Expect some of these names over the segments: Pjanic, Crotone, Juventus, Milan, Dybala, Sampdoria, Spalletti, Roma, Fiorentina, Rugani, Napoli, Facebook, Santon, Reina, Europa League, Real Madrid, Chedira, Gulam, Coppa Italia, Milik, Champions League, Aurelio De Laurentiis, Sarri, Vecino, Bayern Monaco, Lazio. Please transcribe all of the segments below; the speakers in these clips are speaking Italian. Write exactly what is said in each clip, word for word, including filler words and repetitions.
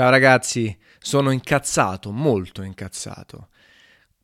Ciao ragazzi, sono incazzato, molto incazzato.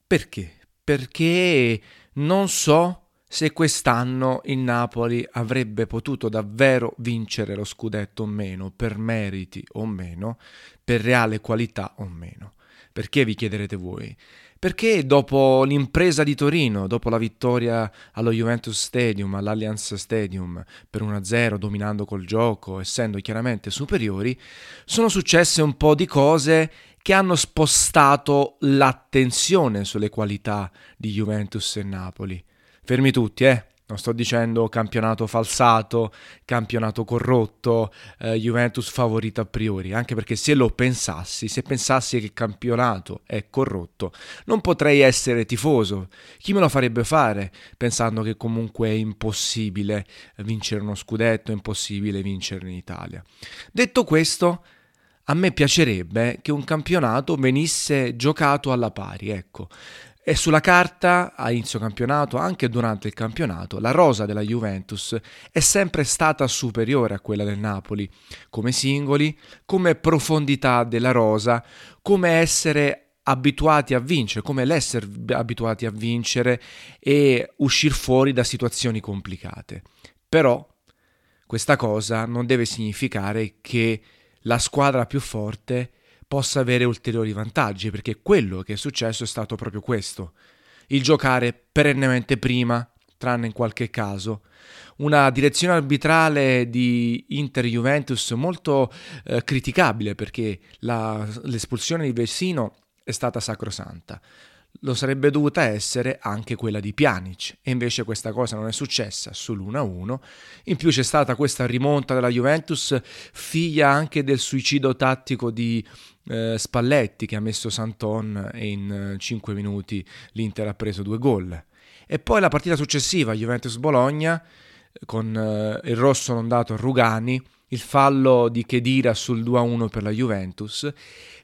Perché? Perché non so se quest'anno il Napoli avrebbe potuto davvero vincere lo scudetto o meno, per meriti o meno, per reale qualità o meno. Perché, vi chiederete voi? Perché dopo l'impresa di Torino, dopo la vittoria allo Juventus Stadium, all'Allianz Stadium per uno a zero, dominando col gioco, essendo chiaramente superiori, sono successe un po' di cose che hanno spostato l'attenzione sulle qualità di Juventus e Napoli. Fermi tutti, eh! Non sto dicendo campionato falsato, campionato corrotto, eh, Juventus favorita a priori, anche perché se lo pensassi, se pensassi che il campionato è corrotto, non potrei essere tifoso. Chi me lo farebbe fare, pensando che comunque è impossibile vincere uno scudetto, è impossibile vincere in Italia? Detto questo, a me piacerebbe che un campionato venisse giocato alla pari, ecco. E sulla carta, a inizio campionato, anche durante il campionato, la rosa della Juventus è sempre stata superiore a quella del Napoli, come singoli, come profondità della rosa, come essere abituati a vincere, come l'essere abituati a vincere e uscir fuori da situazioni complicate. Però questa cosa non deve significare che la squadra più forte possa avere ulteriori vantaggi, perché quello che è successo è stato proprio questo: il giocare perennemente prima, tranne in qualche caso, una direzione arbitrale di Inter-Juventus molto eh, criticabile, perché la, l'espulsione di Vecino è stata sacrosanta, lo sarebbe dovuta essere anche quella di Pjanic, e invece questa cosa non è successa, solo uno a uno. In più c'è stata questa rimonta della Juventus, figlia anche del suicidio tattico di eh, Spalletti, che ha messo Santon e in eh, cinque minuti l'Inter ha preso due gol. E poi la partita successiva, Juventus-Bologna, con eh, il rosso non dato a Rugani, il fallo di Chedira sul due a uno per la Juventus.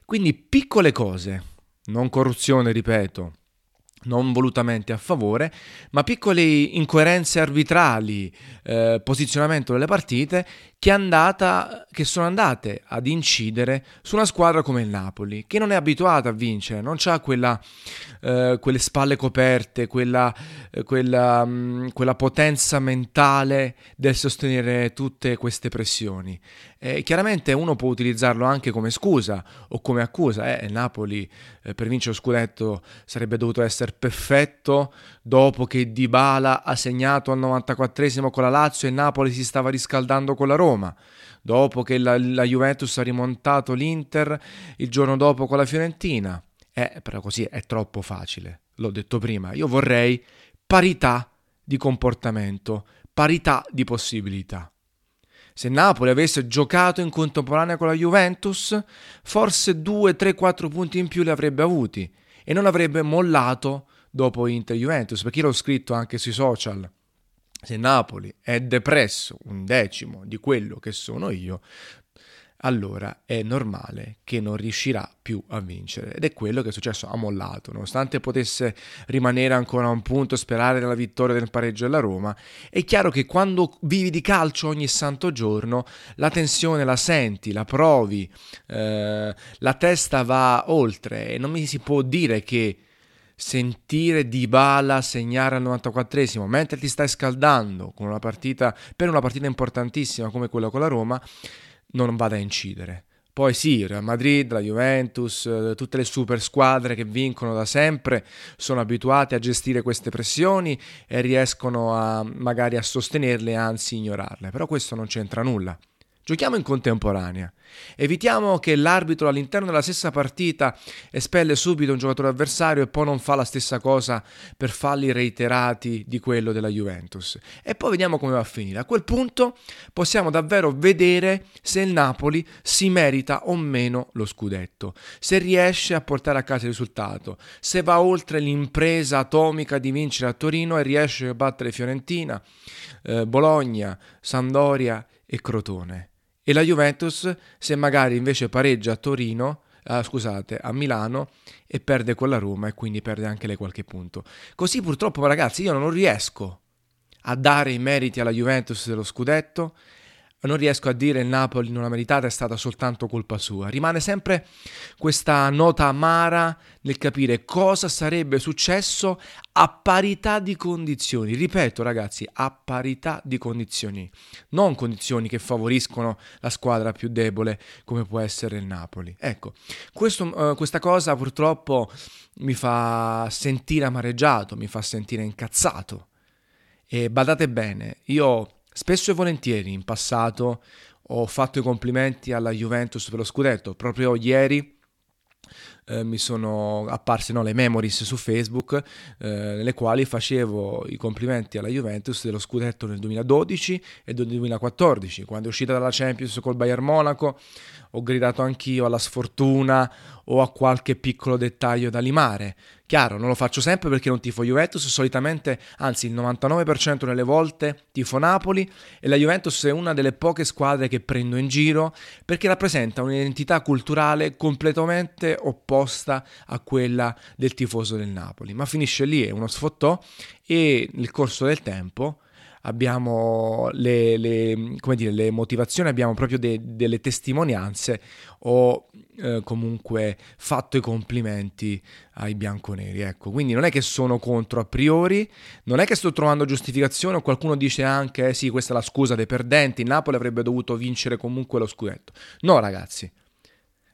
Quindi piccole cose, non corruzione, ripeto, non volutamente a favore, ma piccole incoerenze arbitrali, eh, posizionamento delle partite, che, è andata, che sono andate ad incidere su una squadra come il Napoli, che non è abituata a vincere, non c'ha quella, eh, quelle spalle coperte, quella, eh, quella, mh, quella potenza mentale del sostenere tutte queste pressioni. Eh, chiaramente uno può utilizzarlo anche come scusa o come accusa. Eh, il Napoli eh, per vincere lo scudetto sarebbe dovuto essere perfetto dopo che Dybala ha segnato al novantaquattresimo con la Lazio e il Napoli si stava riscaldando con la Roma. Roma, dopo che la, la Juventus ha rimontato l'Inter il giorno dopo con la Fiorentina. Eh, però così è troppo facile, l'ho detto prima. Io vorrei parità di comportamento, parità di possibilità. Se Napoli avesse giocato in contemporanea con la Juventus, forse due, tre, quattro punti in più li avrebbe avuti e non avrebbe mollato dopo Inter-Juventus, perché io l'ho scritto anche sui social. Se Napoli è depresso un decimo di quello che sono io, allora è normale che non riuscirà più a vincere, ed è quello che è successo. Ha mollato, nonostante potesse rimanere ancora un punto, sperare nella vittoria del pareggio della Roma. È chiaro che quando vivi di calcio ogni santo giorno la tensione la senti, la provi, eh, la testa va oltre, e non mi si può dire che sentire Dybala segnare al novantaquattresimo mentre ti stai scaldando con una partita, per una partita importantissima come quella con la Roma, non vada a incidere. Poi sì, Real Madrid, la Juventus, tutte le super squadre che vincono da sempre sono abituate a gestire queste pressioni e riescono a magari a sostenerle, anzi ignorarle, però questo non c'entra nulla. Giochiamo in contemporanea, evitiamo che l'arbitro all'interno della stessa partita espelle subito un giocatore avversario e poi non fa la stessa cosa per falli reiterati di quello della Juventus, e poi vediamo come va a finire. A quel punto possiamo davvero vedere se il Napoli si merita o meno lo scudetto, se riesce a portare a casa il risultato, se va oltre l'impresa atomica di vincere a Torino e riesce a battere Fiorentina, eh, Bologna, Sampdoria e Crotone. E la Juventus, se magari invece pareggia a Torino, eh, scusate, a Milano, e perde con la Roma, e quindi perde anche lei qualche punto. Così purtroppo, ragazzi, io non riesco a dare i meriti alla Juventus dello scudetto, non riesco a dire il Napoli non l'ha meritata, è stata soltanto colpa sua. Rimane sempre questa nota amara nel capire cosa sarebbe successo a parità di condizioni. Ripeto ragazzi, a parità di condizioni, non condizioni che favoriscono la squadra più debole come può essere il Napoli. Ecco, questo, eh, questa cosa purtroppo mi fa sentire amareggiato, mi fa sentire incazzato. E badate bene, io spesso e volentieri in passato ho fatto i complimenti alla Juventus per lo scudetto. Proprio ieri eh, mi sono apparse no, le memories su Facebook eh, nelle quali facevo i complimenti alla Juventus dello scudetto nel duemiladodici e del duemilaquattordici, quando è uscita dalla Champions col Bayern Monaco. Ho gridato anch'io alla sfortuna o a qualche piccolo dettaglio da limare. Chiaro, non lo faccio sempre perché non tifo Juventus, solitamente, anzi il novantanove per cento delle volte tifo Napoli, e la Juventus è una delle poche squadre che prendo in giro perché rappresenta un'identità culturale completamente opposta a quella del tifoso del Napoli. Ma finisce lì, è uno sfottò, e nel corso del tempo abbiamo le, le, come dire, le motivazioni, abbiamo proprio de, delle testimonianze. Ho eh, comunque fatto i complimenti ai bianconeri, ecco. Quindi non è che sono contro a priori, non è che sto trovando giustificazione. O qualcuno dice anche eh, sì, questa è la scusa dei perdenti, il Napoli avrebbe dovuto vincere comunque lo scudetto. No ragazzi,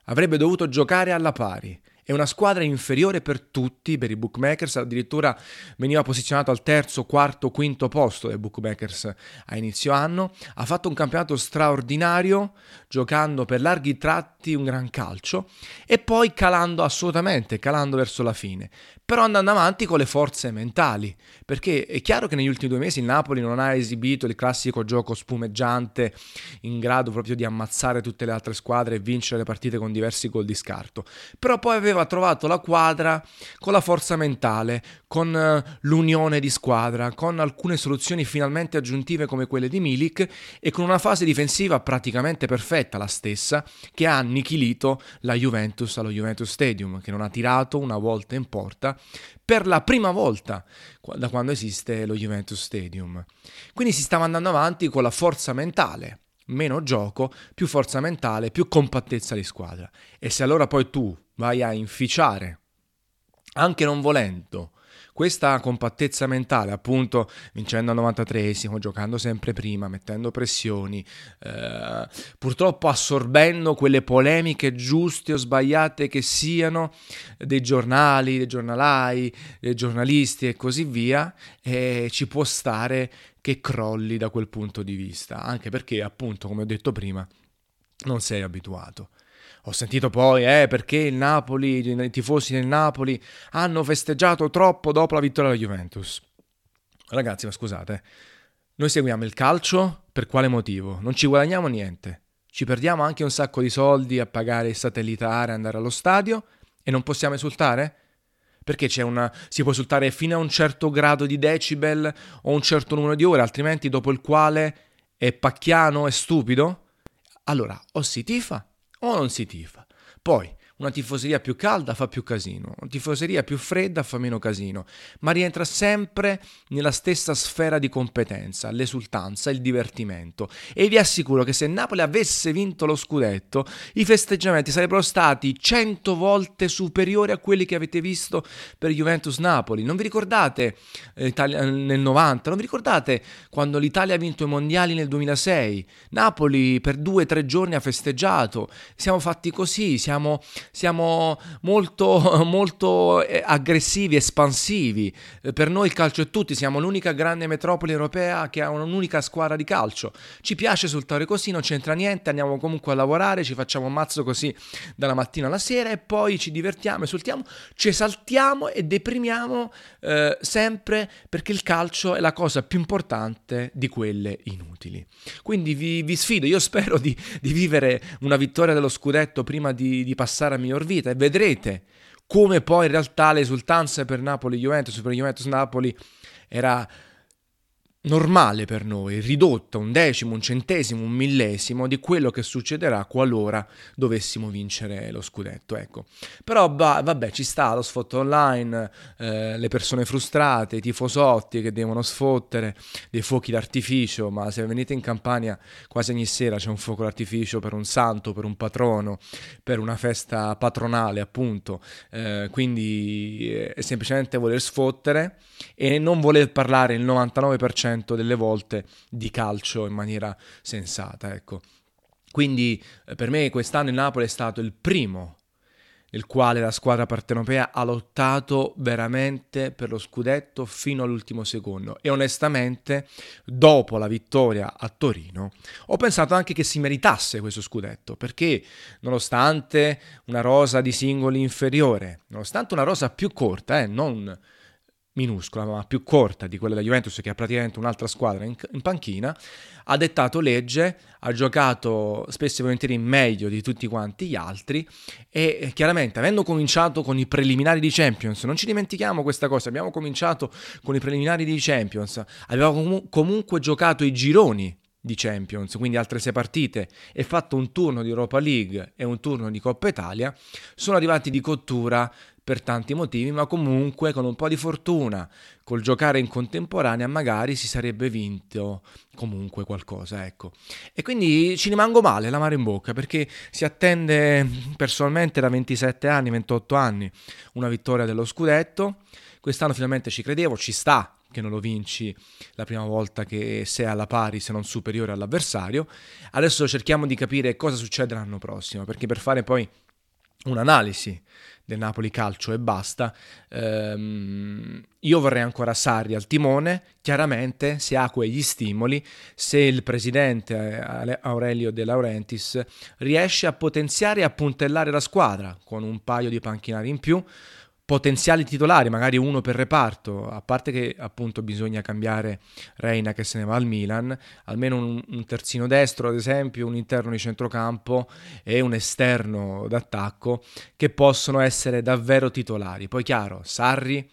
avrebbe dovuto giocare alla pari. È una squadra inferiore per tutti, per i bookmakers, addirittura veniva posizionato al terzo, quarto, quinto posto dai bookmakers a inizio anno. Ha fatto un campionato straordinario, giocando per larghi tratti un gran calcio e poi calando assolutamente, calando verso la fine, però andando avanti con le forze mentali, perché è chiaro che negli ultimi due mesi il Napoli non ha esibito il classico gioco spumeggiante in grado proprio di ammazzare tutte le altre squadre e vincere le partite con diversi gol di scarto, però poi aveva ha trovato la quadra con la forza mentale, con l'unione di squadra, con alcune soluzioni finalmente aggiuntive come quelle di Milik e con una fase difensiva praticamente perfetta, la stessa che ha annichilito la Juventus allo Juventus Stadium, che non ha tirato una volta in porta per la prima volta da quando esiste lo Juventus Stadium. Quindi si stava andando avanti con la forza mentale, meno gioco, più forza mentale, più compattezza di squadra. E se allora poi tu vai a inficiare, anche non volendo, questa compattezza mentale, appunto vincendo al novantatreesimo, giocando sempre prima, mettendo pressioni, eh, purtroppo assorbendo quelle polemiche giuste o sbagliate che siano dei giornali, dei giornalai, dei giornalisti e così via, eh, ci può stare che crolli da quel punto di vista, anche perché appunto, come ho detto prima, non sei abituato. Ho sentito poi eh, perché il Napoli, i tifosi del Napoli hanno festeggiato troppo dopo la vittoria della Juventus. Ragazzi, ma scusate, noi seguiamo il calcio per quale motivo? Non ci guadagniamo niente, ci perdiamo anche un sacco di soldi a pagare il satellitare, andare allo stadio, e non possiamo esultare? Perché c'è una, si può esultare fino a un certo grado di decibel o un certo numero di ore, altrimenti dopo il quale è pacchiano e stupido? Allora, o si tifa o non si tifa. Poi una tifoseria più calda fa più casino, una tifoseria più fredda fa meno casino, ma rientra sempre nella stessa sfera di competenza, l'esultanza, il divertimento. E vi assicuro che se Napoli avesse vinto lo scudetto, i festeggiamenti sarebbero stati cento volte superiori a quelli che avete visto per Juventus-Napoli. Non vi ricordate eh, nel novanta? Non vi ricordate quando l'Italia ha vinto i mondiali nel duemilasei? Napoli per due o tre giorni ha festeggiato. Siamo fatti così, siamo... Siamo molto, molto aggressivi, espansivi. Per noi il calcio è tutti, siamo l'unica grande metropoli europea che ha un'unica squadra di calcio. Ci piace esultare così, non c'entra niente, andiamo comunque a lavorare, ci facciamo un mazzo così dalla mattina alla sera e poi ci divertiamo, esultiamo, ci esaltiamo e deprimiamo eh, sempre, perché il calcio è la cosa più importante di quelle inutili. Quindi vi, vi sfido, io spero di, di vivere una vittoria dello scudetto prima di, di passare a miglior vita, e vedrete come poi in realtà l'esultanza per Napoli-Juventus, per Juventus-Napoli era normale per noi, ridotta un decimo, un centesimo, un millesimo di quello che succederà qualora dovessimo vincere lo scudetto, ecco. Però bah, vabbè, ci sta lo sfotto online, eh, le persone frustrate, i tifosotti che devono sfottere, dei fuochi d'artificio, ma se venite in Campania quasi ogni sera c'è un fuoco d'artificio per un santo, per un patrono, per una festa patronale appunto, eh, quindi è semplicemente voler sfottere e non voler parlare il novantanove per cento delle volte di calcio in maniera sensata, ecco. Quindi per me quest'anno il Napoli è stato il primo nel quale la squadra partenopea ha lottato veramente per lo scudetto fino all'ultimo secondo, e onestamente dopo la vittoria a Torino ho pensato anche che si meritasse questo scudetto, perché nonostante una rosa di singoli inferiore, nonostante una rosa più corta, eh, non minuscola, ma più corta di quella della Juventus, che è praticamente un'altra squadra in, in panchina, ha dettato legge, ha giocato spesso e volentieri meglio di tutti quanti gli altri, e chiaramente avendo cominciato con i preliminari di Champions, non ci dimentichiamo questa cosa, abbiamo cominciato con i preliminari di Champions, avevamo com- comunque giocato i gironi di Champions, quindi altre sei partite, e fatto un turno di Europa League e un turno di Coppa Italia, sono arrivati di cottura per tanti motivi, ma comunque con un po' di fortuna, col giocare in contemporanea magari si sarebbe vinto comunque qualcosa, ecco. E quindi ci rimango male, l'amaro in bocca, perché si attende personalmente da ventisette anni, ventotto anni una vittoria dello scudetto. Quest'anno finalmente ci credevo, ci sta che non lo vinci la prima volta che sei alla pari, se non superiore all'avversario. Adesso cerchiamo di capire cosa succede l'anno prossimo, perché per fare poi un'analisi del Napoli calcio e basta, ehm, io vorrei ancora Sarri al timone, chiaramente se ha quegli stimoli, se il presidente Aurelio De Laurentiis riesce a potenziare e a puntellare la squadra con un paio di panchinari in più, potenziali titolari, magari uno per reparto, a parte che appunto bisogna cambiare Reina che se ne va al Milan, almeno un, un terzino destro ad esempio, un interno di centrocampo e un esterno d'attacco che possono essere davvero titolari. Poi chiaro, Sarri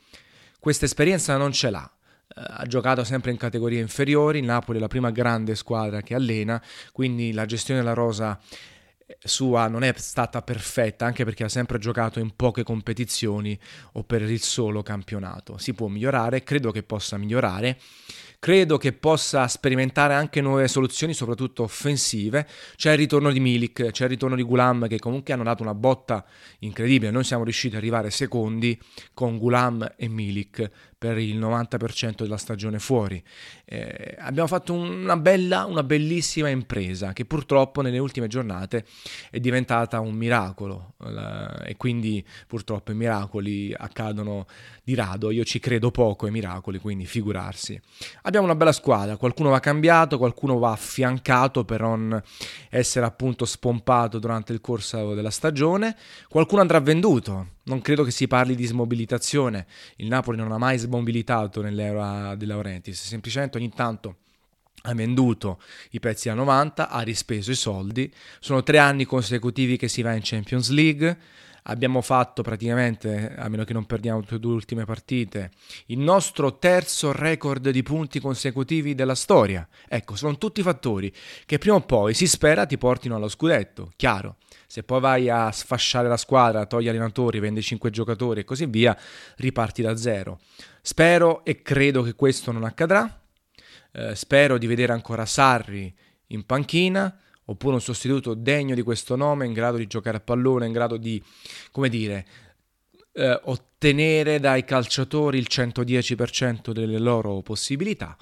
questa esperienza non ce l'ha, ha giocato sempre in categorie inferiori, il Napoli è la prima grande squadra che allena, quindi la gestione della rosa sua non è stata perfetta, anche perché ha sempre giocato in poche competizioni o per il solo campionato. Si può migliorare, credo che possa migliorare, credo che possa sperimentare anche nuove soluzioni, soprattutto offensive. C'è il ritorno di Milik, c'è il ritorno di Gulam, che comunque hanno dato una botta incredibile. Noi siamo riusciti ad arrivare secondi con Gulam e Milik per il novanta per cento della stagione fuori. Eh, abbiamo fatto una bella, una bellissima impresa che purtroppo nelle ultime giornate è diventata un miracolo, e quindi purtroppo i miracoli accadono di rado. Io ci credo poco ai miracoli, quindi figurarsi. Abbiamo una bella squadra, qualcuno va cambiato, qualcuno va affiancato per non essere appunto spompato durante il corso della stagione, qualcuno andrà venduto. Non credo che si parli di smobilitazione, il Napoli non ha mai smobilitato nell'era De Laurentiis, semplicemente ogni tanto ha venduto i pezzi da novanta, ha rispeso i soldi, sono tre anni consecutivi che si va in Champions League, abbiamo fatto praticamente, a meno che non perdiamo le due ultime partite, il nostro terzo record di punti consecutivi della storia. Ecco, sono tutti fattori che prima o poi si spera ti portino allo scudetto, chiaro. Se poi vai a sfasciare la squadra, togli allenatori, vendi cinque giocatori e così via, riparti da zero. Spero e credo che questo non accadrà, eh, spero di vedere ancora Sarri in panchina, oppure un sostituto degno di questo nome, in grado di giocare a pallone, in grado di, come dire, eh, ottenere dai calciatori il cento dieci per cento delle loro possibilità.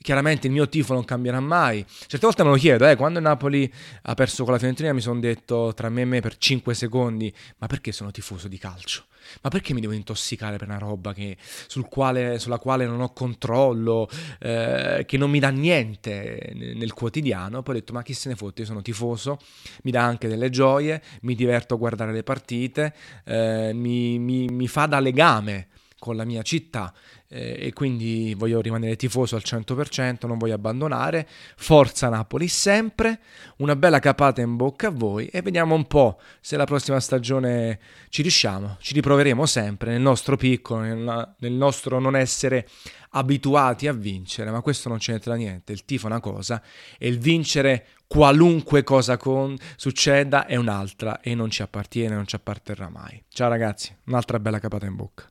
Chiaramente il mio tifo non cambierà mai, certe volte me lo chiedo, eh, quando il Napoli ha perso con la Fiorentina mi sono detto tra me e me per cinque secondi, ma perché sono tifoso di calcio? Ma perché mi devo intossicare per una roba che, sul quale, sulla quale non ho controllo, eh, che non mi dà niente nel quotidiano? Poi ho detto, ma chi se ne fotte, io sono tifoso, mi dà anche delle gioie, mi diverto a guardare le partite, eh, mi, mi, mi fa da legame con la mia città, eh, e quindi voglio rimanere tifoso al cento per cento, non voglio abbandonare. Forza Napoli sempre, una bella capata in bocca a voi, e vediamo un po' se la prossima stagione ci riusciamo, ci riproveremo sempre nel nostro piccolo, nel, nel nostro non essere abituati a vincere, ma questo non c'entra niente, il tifo è una cosa e il vincere qualunque cosa con, succeda è un'altra e non ci appartiene, non ci apparterrà mai. Ciao ragazzi, un'altra bella capata in bocca.